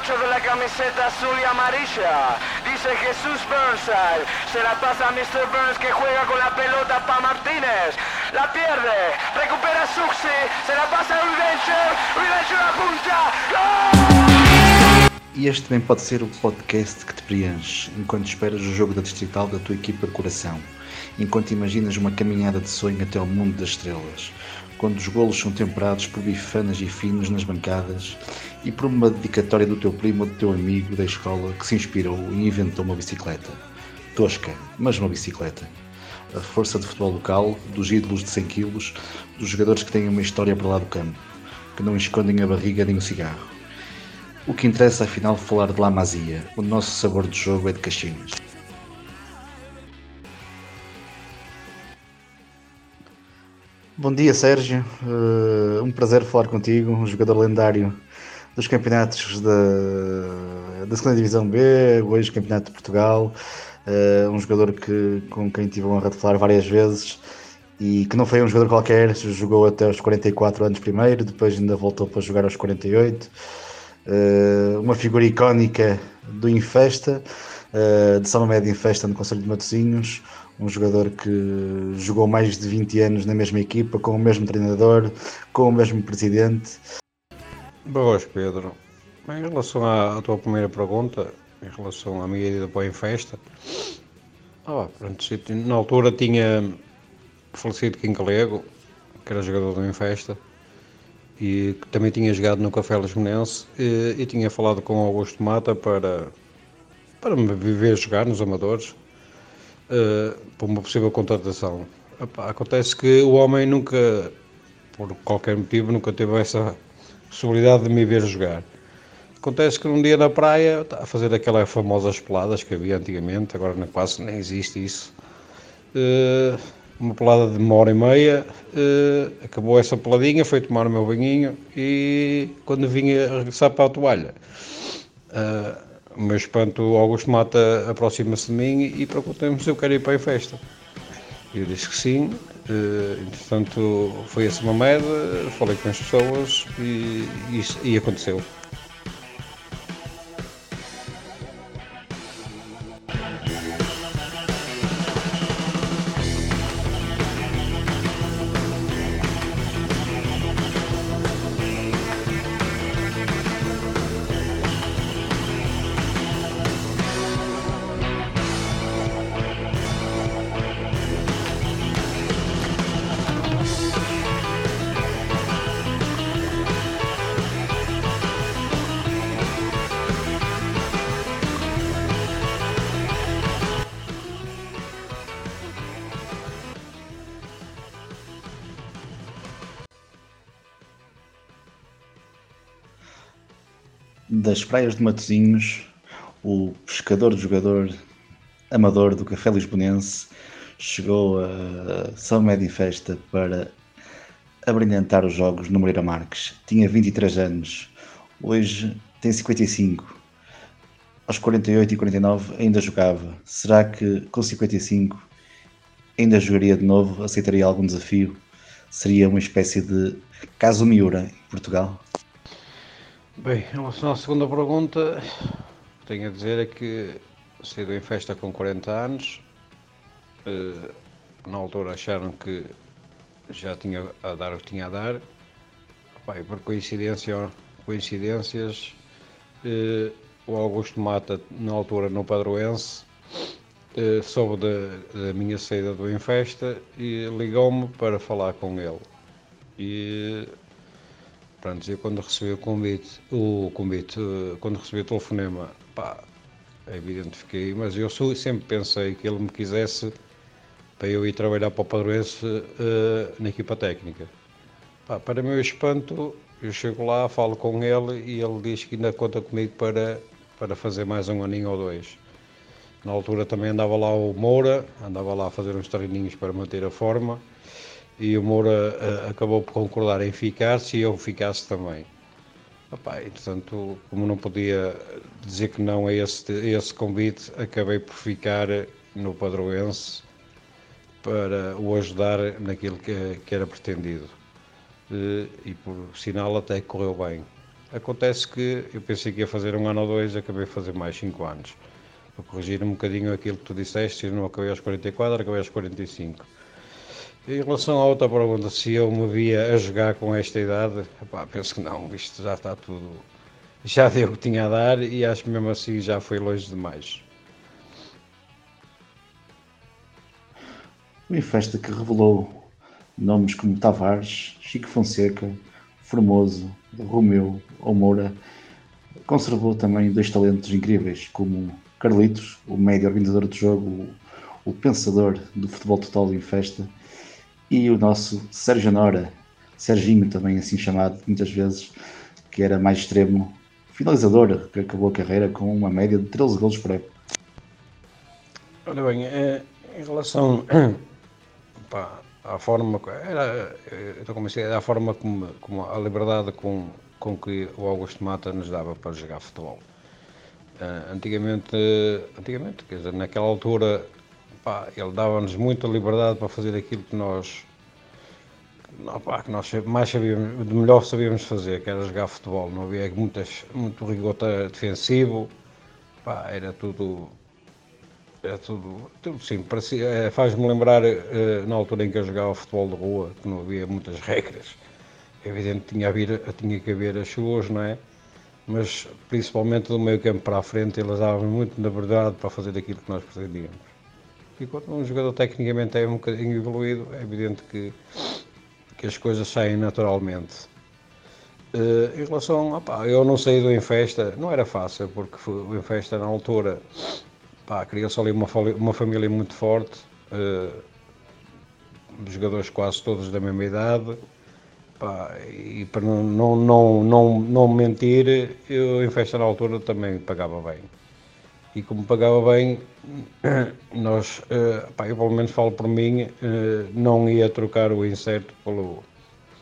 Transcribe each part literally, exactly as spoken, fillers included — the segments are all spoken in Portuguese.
ocho de la camiseta azul y amarilla. Dice Jesús Burnside. Se la pasa a mister Burns que juega con la pelota para Martínez. La pierde. Recupera Suxi. Se la pasa a Ulvencher. Ulvencher apunta. Gol! E este também pode ser o podcast que te preenche enquanto esperas o jogo da distrital da tua equipa coração. Enquanto imaginas uma caminhada de sonho até ao mundo das estrelas. Quando os golos são temperados por bifanas e finos nas bancadas e por uma dedicatória do teu primo ou do teu amigo da escola que se inspirou e inventou uma bicicleta. Tosca, mas uma bicicleta. A força de futebol local, dos ídolos de cem quilos, dos jogadores que têm uma história para lá do campo, que não escondem a barriga nem o cigarro. O que interessa afinal falar de La Masia, o nosso sabor de jogo é de Caxinas. Bom dia, Sérgio. Uh, um prazer falar contigo, um jogador lendário dos campeonatos da, da segunda Divisão B, hoje Campeonato de Portugal, uh, um jogador que, com quem tive a honra de falar várias vezes e que não foi um jogador qualquer, jogou até aos quarenta e quatro anos primeiro, depois ainda voltou para jogar aos quarenta e oito, uh, uma figura icónica do Infesta, uh, de São Mamede Infesta no concelho de Matosinhos, um jogador que jogou mais de vinte anos na mesma equipa, com o mesmo treinador, com o mesmo presidente. Boas, Pedro. Em relação à tua primeira pergunta, em relação à minha ida para o Infesta, ah, pronto, na altura tinha falecido Quingalego, que era jogador do Infesta, e que também tinha jogado no Café Les Menenses, e, e tinha falado com Augusto Mata para, para me viver jogar nos amadores. Uh, para uma possível contratação. Acontece que o homem nunca, por qualquer motivo, nunca teve essa possibilidade de me ver jogar. Acontece que num dia na praia, a fazer aquelas famosas peladas que havia antigamente, agora quase nem existe isso, uh, uma pelada de uma hora e meia, uh, acabou essa peladinha, fui tomar o meu banhinho e quando vinha regressar para a toalha, Uh, o meu espanto, Augusto Mata aproxima-se de mim e perguntou-me se eu quero ir para a festa. Eu disse que sim, uh, entretanto foi a São Mamede, falei com as pessoas e, e, e aconteceu. Das praias de Matosinhos, o pescador-jogador amador do Café Lisbonense chegou a São Mamede Infesta para abrilhantar os jogos no Moreira Marques. Tinha vinte e três anos, hoje tem cinquenta e cinco. Aos quarenta e oito e quarenta e nove ainda jogava. Será que com cinquenta e cinco ainda jogaria de novo? Aceitaria algum desafio? Seria uma espécie de caso Moura em Portugal? Bem, em relação à segunda pergunta, o que tenho a dizer é que saí do Infesta com quarenta anos, na altura acharam que já tinha a dar o que tinha a dar, bem, por coincidência, coincidências, o Augusto Mata, na altura no Padroense, soube da, da minha saída do Infesta e ligou-me para falar com ele. E, Pronto, eu quando recebi o convite, o convite, quando recebi o telefonema, pá, é evidente fiquei, mas eu sempre pensei que ele me quisesse para eu ir trabalhar para o Padroense uh, na equipa técnica. Pá, para o meu espanto, eu chego lá, falo com ele e ele diz que ainda conta comigo para, para fazer mais um aninho ou dois. Na altura também andava lá o Moura, andava lá a fazer uns treininhos para manter a forma. E o Moura uh, acabou por concordar em ficar, se eu ficasse também. Epá, e, portanto, como não podia dizer que não a esse, a esse convite, acabei por ficar no Padroense para o ajudar naquilo que, que era pretendido. Uh, e por sinal até correu bem. Acontece que eu pensei que ia fazer um ano ou dois, acabei de fazer mais cinco anos. Para corrigir um bocadinho aquilo que tu disseste, eu não acabei aos quarenta e quatro, acabei aos quarenta e cinco. Em relação à outra pergunta, se eu me via a jogar com esta idade, epá, penso que não, isto já está tudo, já deu o que tinha a dar e acho que mesmo assim já foi longe demais. O Infesta que revelou nomes como Tavares, Chico Fonseca, Formoso, Romeu ou Moura, conservou também dois talentos incríveis, como Carlitos, o médio organizador do jogo, o pensador do futebol total do Infesta, e o nosso Sérgio Nora, Serginho também assim chamado muitas vezes, que era mais extremo, finalizador, que acabou a carreira com uma média de treze golos por época. Olha bem, é, em relação pá, à forma, era, eu comecei, era a forma como, como a liberdade com, com que o Augusto Mata nos dava para jogar futebol. Uh, antigamente, antigamente, quer dizer, naquela altura, pá, ele dava-nos muita liberdade para fazer aquilo que nós, não, pá, que nós mais sabíamos, de melhor sabíamos fazer, que era jogar futebol. Não havia muitas, muito rigor defensivo, pá, era tudo, era tudo, tudo sim, parecia, faz-me lembrar na altura em que eu jogava futebol de rua, que não havia muitas regras. Evidente que tinha, tinha que haver as suas, não é? Mas principalmente do meio campo para a frente, eles davam muito na verdade para fazer aquilo que nós pretendíamos. E quando um jogador tecnicamente é um bocadinho evoluído, é evidente que, que as coisas saem naturalmente. Uh, em relação, opá, eu não saí do Infesta, não era fácil, porque o Infesta na altura, pá, criou-se ali uma, uma família muito forte, uh, jogadores quase todos da mesma idade, pá, e para não, não, não, não, não mentir, eu, o Infesta na altura também pagava bem. E como pagava bem, nós, pá, eu pelo menos falo por mim, não ia trocar o incerto pelo,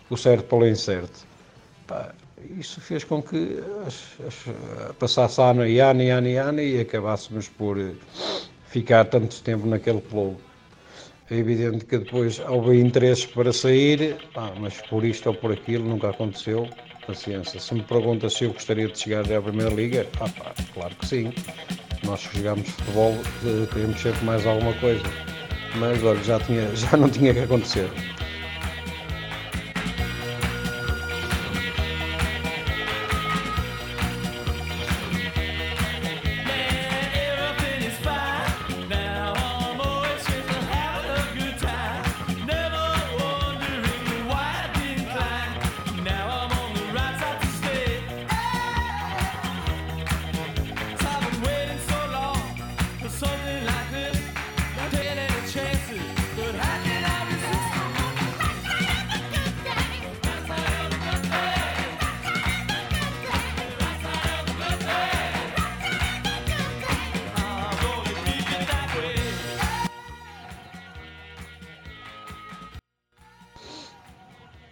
o certo pelo incerto. Pá, isso fez com que as, as, passasse ano e ano e ano e ano e acabássemos por ficar tanto tempo naquele clube. É evidente que depois houve interesses para sair, pá, mas por isto ou por aquilo nunca aconteceu. Paciência. Se me perguntas se eu gostaria de chegar à Primeira Liga, ah, pá, claro que sim. Nós que jogámos futebol queríamos sempre mais alguma coisa, mas olha, já, tinha, já não tinha que acontecer.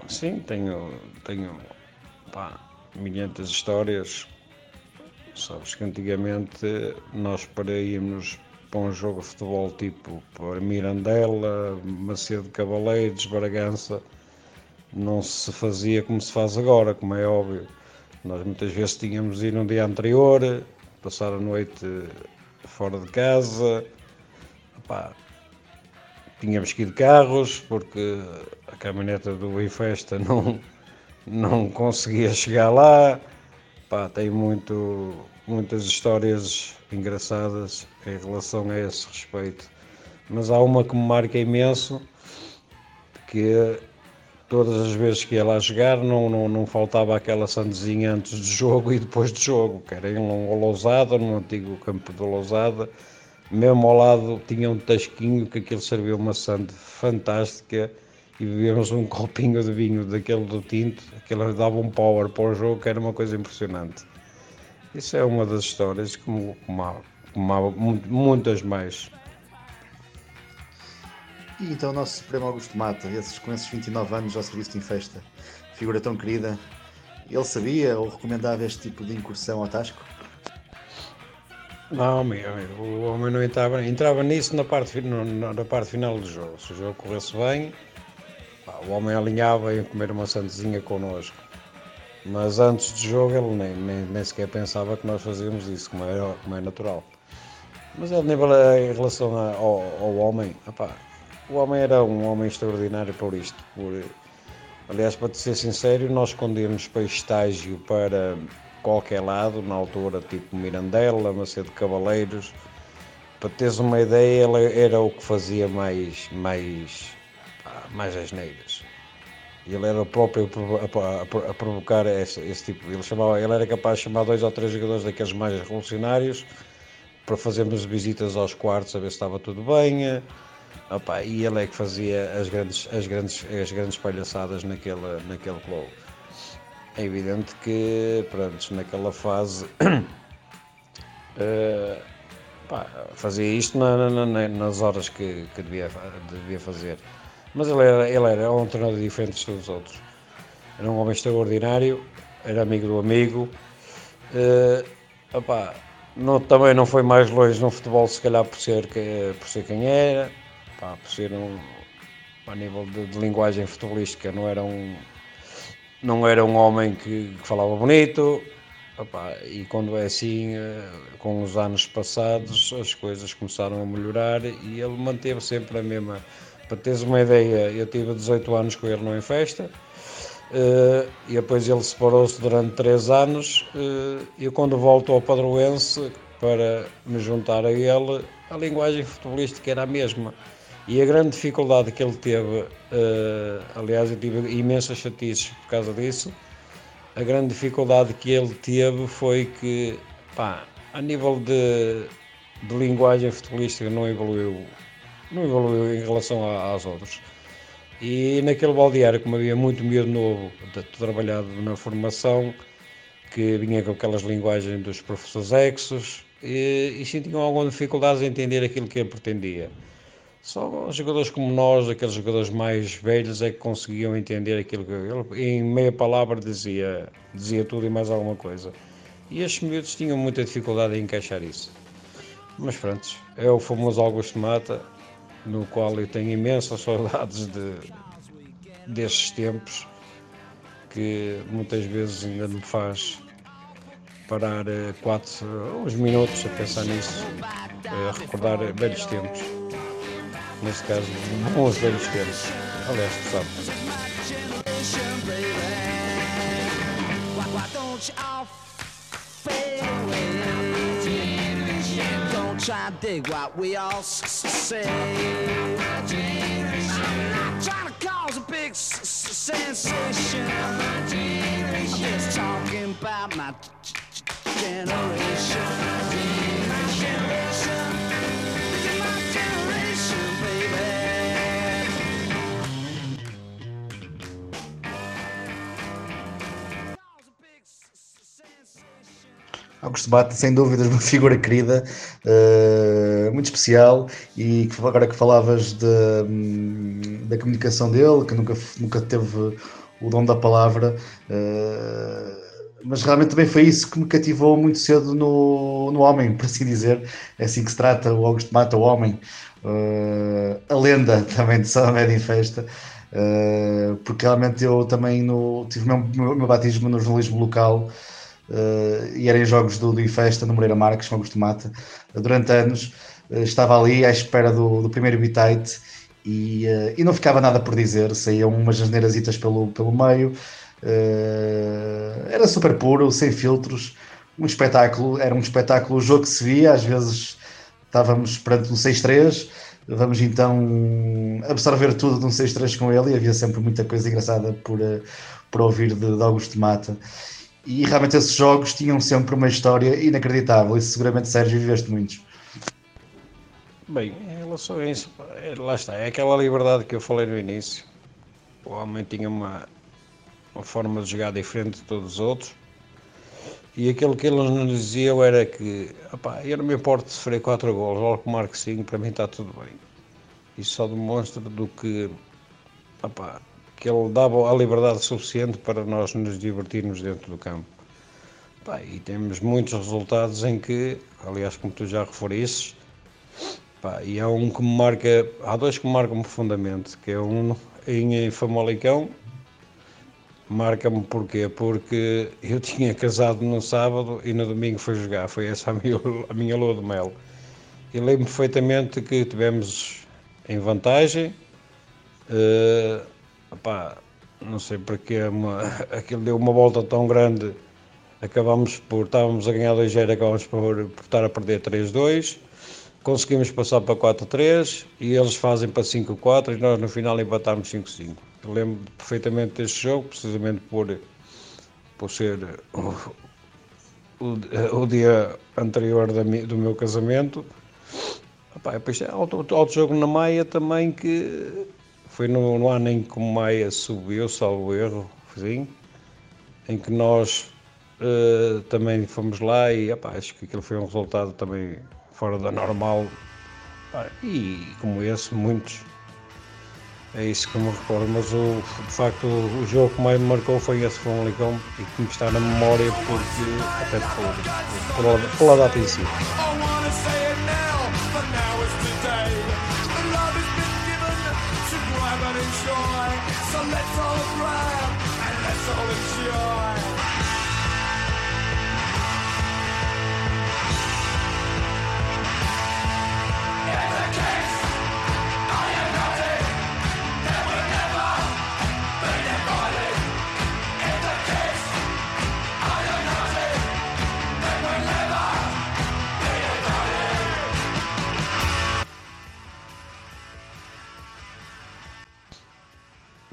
Sim, tenho, tenho pá, milhares de histórias. Sabes que antigamente nós para irmos para um jogo de futebol tipo para Mirandela, Macedo Cavaleiro, Desbargança, não se fazia como se faz agora, como é óbvio. Nós muitas vezes tínhamos de ir no dia anterior, passar a noite fora de casa, pá, tínhamos que ir de carros, porque a caminhoneta do Infesta não, não conseguia chegar lá. Pá, tem muito, muitas histórias engraçadas em relação a esse respeito. Mas há uma que me marca imenso, que todas as vezes que ia lá jogar não, não, não faltava aquela sandezinha antes do jogo e depois do jogo, que era em Lousada, no antigo campo de Lousada. Mesmo ao lado tinha um tasquinho que aquilo serviu uma sande fantástica e bebíamos um copinho de vinho daquele do tinto, aquele dava um power para o jogo, que era uma coisa impressionante. Isso é uma das histórias, como, como, há, como há muitas mais. E então o nosso Supremo Augusto Mata, esses, com esses vinte e nove anos ao serviço de Infesta, figura tão querida, ele sabia ou recomendava este tipo de incursão ao Tasco? Não, meu amigo, o homem não entrava, entrava nisso na parte, na, na parte final do jogo. Se o jogo corresse bem, pá, o homem alinhava e ia comer uma sandezinha connosco. Mas antes do jogo ele nem, nem, nem sequer pensava que nós fazíamos isso, como é, como é natural. Mas a nível em relação a, ao, ao homem, opá, o homem era um homem extraordinário por isto. Por, aliás, para te ser sincero, nós escondíamos para estágio para qualquer lado, na altura, tipo Mirandela, Macedo Cavaleiro. Para teres uma ideia, ele era o que fazia mais, mais, pá, mais asneiras. Ele era o próprio a, a, a provocar esse, esse tipo. Ele, chamava, ele era capaz de chamar dois ou três jogadores daqueles mais revolucionários para fazermos visitas aos quartos, a ver se estava tudo bem. Opa, e ele é que fazia as grandes, as grandes, as grandes palhaçadas naquele, naquele clube. É evidente que, pronto, naquela fase, uh, pá, fazia isto na, na, na, nas horas que, que devia, devia fazer. Mas ele era, ele era um treinador diferente dos outros. Era um homem extraordinário, era amigo do amigo. Uh, opa, Não, também não foi mais longe no futebol, se calhar por ser, por ser quem era, pá, por ser um, a nível de, de linguagem futebolística, não era um, não era um homem que, que falava bonito, opá, e quando é assim, com os anos passados, as coisas começaram a melhorar e ele manteve sempre a mesma. Para teres uma ideia, eu tive dezoito anos com ele no Infesta. Uh, e depois ele separou-se durante três anos, uh, e quando volto ao Padroense para me juntar a ele, a linguagem futebolística era a mesma. E a grande dificuldade que ele teve, uh, aliás, eu tive imensas chatices por causa disso, a grande dificuldade que ele teve foi que, pá, a nível de, de linguagem futebolística não evoluiu, não evoluiu em relação a, aos outros. E naquele baldeário, como havia muito miúdo novo de, trabalhado na formação, que vinha com aquelas linguagens dos professores exos, e, e sentiam algumas dificuldades em entender aquilo que ele pretendia. Só jogadores como nós, aqueles jogadores mais velhos, é que conseguiam entender aquilo que ele, em meia palavra, dizia, dizia tudo e mais alguma coisa. E estes miúdos tinham muita dificuldade em encaixar isso. Mas pronto, é o famoso Augusto Mata, no qual eu tenho imensas saudades de, desses tempos, que muitas vezes ainda me faz parar quatro, uns minutos a pensar nisso, a recordar velhos tempos, neste caso, bons velhos tempos, aliás, tu sabes. Try to dig what we all say. I'm not trying to cause a big s- s- sensation. I'm just talking about my g- g- generation. My generation. This is my generation, baby. Cause a big s- sensation. Augusto Mata, sem dúvidas, uma figura querida, uh, muito especial, e que, agora que falavas de, da comunicação dele, que nunca, nunca teve o dom da palavra, uh, mas realmente também foi isso que me cativou muito cedo no, no homem, por assim dizer. É assim que se trata o Augusto Mata, o homem, uh, a lenda também de São Mamede Infesta. Uh, porque realmente eu também no, tive o meu, meu batismo no jornalismo local. Uh, e eram jogos do, do Infesta, no Moreira Marques, com Augusto Mata. Uh, durante anos uh, estava ali à espera do, do primeiro bitite e, uh, e não ficava nada por dizer, saíam umas janeirasitas pelo, pelo meio, uh, era super puro, sem filtros, um espetáculo, era um espetáculo o jogo que se via. Às vezes estávamos perante um seis três, vamos então absorver tudo de um seis três com ele, e havia sempre muita coisa engraçada por, uh, por ouvir de, de Augusto Mata. E realmente esses jogos tinham sempre uma história inacreditável, e seguramente, Sérgio, viveste muitos. Bem, em relação a isso, lá está, é aquela liberdade que eu falei no início. O homem tinha uma, uma forma de jogar diferente de todos os outros, e aquilo que eles nos diziam era que, opá, eu não me importo de sofrer quatro golos, logo que marco cinco, para mim está tudo bem. Isso só demonstra do que, opá, que ele dava a liberdade suficiente para nós nos divertirmos dentro do campo. Pá, e temos muitos resultados em que, aliás, como tu já referisses, pá, e há um que me marca, há dois que me marcam profundamente, que é um em Famalicão, Marca-me porquê? Porque eu tinha casado no sábado e no domingo fui jogar, foi essa a minha, a minha lua de mel. E lembro-me perfeitamente que tivemos em vantagem, uh, opá, não sei porque uma, aquilo deu uma volta tão grande, acabámos por, estávamos a ganhar dois a zero, acabámos por, por estar a perder três a dois, conseguimos passar para quatro a três e eles fazem para cinco a quatro e nós no final empatámos cinco a cinco. Eu lembro perfeitamente deste jogo, precisamente por, por ser o, o, o dia anterior da, do meu casamento. Epá, depois, outro, outro jogo na Maia também, que foi no, no ano em que o Maia subiu, salvo erro, assim, em que nós uh, também fomos lá e epá, acho que aquilo foi um resultado também fora da normal. Epá, e como esse, muitos. É isso que me recordo, mas o, de facto o jogo que mais me marcou foi esse Famalicão e que me está na memória porque até pela, pela, pela data em si.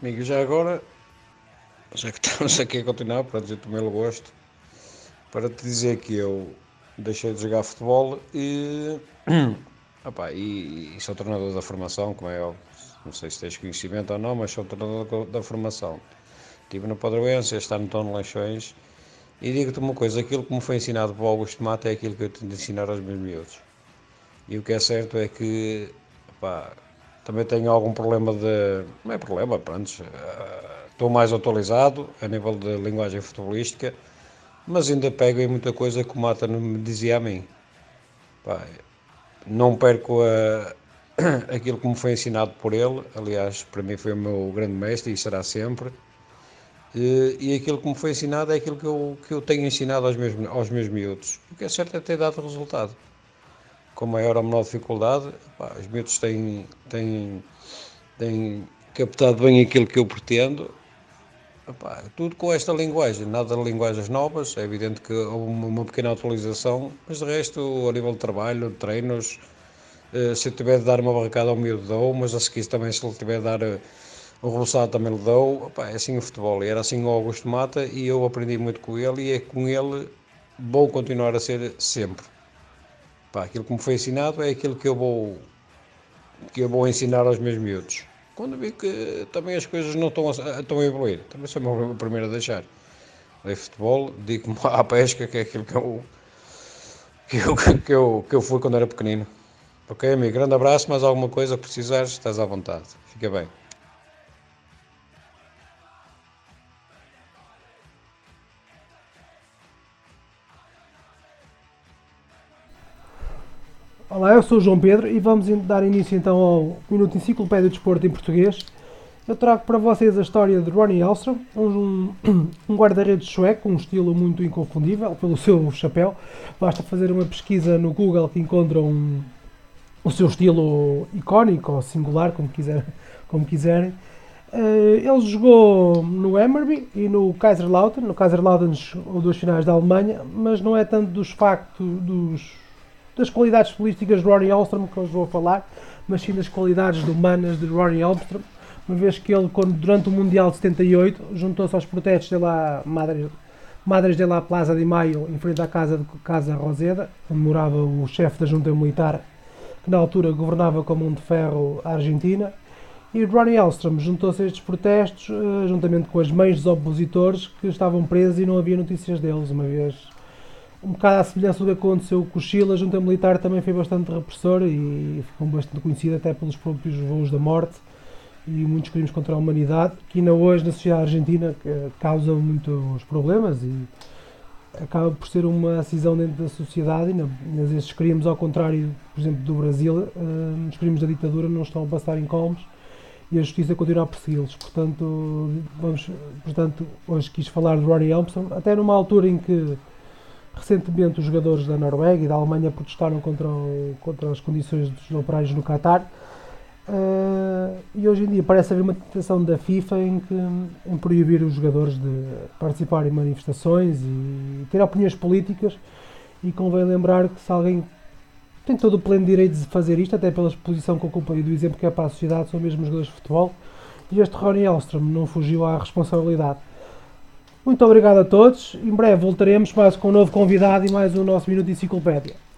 Amigos, já agora, já que estamos aqui a continuar, para dizer também o gosto, para te dizer que eu deixei de jogar futebol e, opa, e, e sou treinador da formação, como é óbvio, não sei se tens conhecimento ou não, mas sou treinador da formação. Estive no Padroense, este ano no Tonho Leixões, e digo-te uma coisa, aquilo que me foi ensinado pelo Augusto Mata é aquilo que eu tenho de ensinar aos meus miúdos. E o que é certo é que, opa, também tenho algum problema de... não é problema, pronto, estou mais atualizado a nível de linguagem futebolística, mas ainda pego em muita coisa que o Mata não me dizia a mim. Pá, não perco a, aquilo que me foi ensinado por ele, aliás, para mim foi o meu grande mestre e será sempre, e, e aquilo que me foi ensinado é aquilo que eu, que eu tenho ensinado aos meus, aos meus miúdos, o que é certo é ter dado resultado. Com maior ou menor dificuldade, pá, os miúdos têm, têm, têm captado bem aquilo que eu pretendo. Pá, tudo com esta linguagem, nada de linguagens novas, é evidente que houve uma pequena atualização, mas de resto, a nível de trabalho, de treinos, se eu tiver de dar uma barracada ao miúdo dou, mas a seguir também se ele tiver de dar um roçado também lhe dou. Pá, é assim o futebol, e era assim o Augusto Mata e eu aprendi muito com ele e é com ele bom continuar a ser sempre. Pá, aquilo que me foi ensinado é aquilo que eu vou, que eu vou ensinar aos meus miúdos. Quando vi que também as coisas não estão a, estão a evoluir, também sou o primeiro a deixar. Dei futebol, digo-me à pesca, que é aquilo que eu, que eu, que eu, que eu fui quando era pequenino. Ok, amigo? Grande abraço, mais alguma coisa que precisares, estás à vontade. Fica bem. Olá, eu sou o João Pedro e vamos dar início então ao Minuto Enciclopédia de Desporto em Português. Eu trago para vocês a história de Ronnie Hellström, um, um guarda-redes sueco, um estilo muito inconfundível pelo seu chapéu. Basta fazer uma pesquisa no Google que encontram um, o seu estilo icónico ou singular, como quiserem. Como quiser. Ele jogou no Emmerby e no Kaiserslautern, no Kaiserslautern ou duas finais da Alemanha, mas não é tanto dos factos dos... das qualidades futbolísticas de Ronnie Hellström que eu vos vou falar, mas sim das qualidades humanas de Ronnie Hellström, uma vez que ele, quando, durante o Mundial de setenta e oito, juntou-se aos protestos de la Madres, Madres de La Plaza de Mayo, em frente à casa, de, casa Rosada, onde morava o chefe da junta militar, que na altura governava como um de ferro a Argentina, e Ronnie Hellström juntou-se a estes protestos, juntamente com as mães dos opositores, que estavam presos e não havia notícias deles, uma vez... Um bocado à semelhança do que aconteceu com o Chile, a junta militar também foi bastante repressora e ficou bastante conhecida até pelos próprios voos da morte e muitos crimes contra a humanidade, que ainda hoje na sociedade argentina causam muitos problemas e acaba por ser uma cisão dentro da sociedade. E não, mas estes crimes, ao contrário, por exemplo, do Brasil, os crimes da ditadura não estão a passar incólumes e a justiça continua a persegui-los. Portanto, vamos, portanto, hoje quis falar de Ronnie Hellström, até numa altura em que recentemente os jogadores da Noruega e da Alemanha protestaram contra, o, contra as condições dos operários no Qatar. Uh, e hoje em dia parece haver uma tentação da FIFA em, que, em proibir os jogadores de participar em manifestações e ter opiniões políticas, e convém lembrar que se alguém tem todo o pleno direito de fazer isto, até pela posição que ocupa e do exemplo que é para a sociedade, são mesmo os jogadores de futebol, e este Ronnie Hellström não fugiu à responsabilidade. Muito obrigado a todos, em breve voltaremos mais com um novo convidado e mais o nosso Minuto de Enciclopédia.